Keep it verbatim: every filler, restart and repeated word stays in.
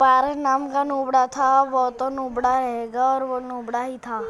पारस नाम का नूबड़ा था, वो तो नूबड़ा रहेगा और वो नूबड़ा ही था।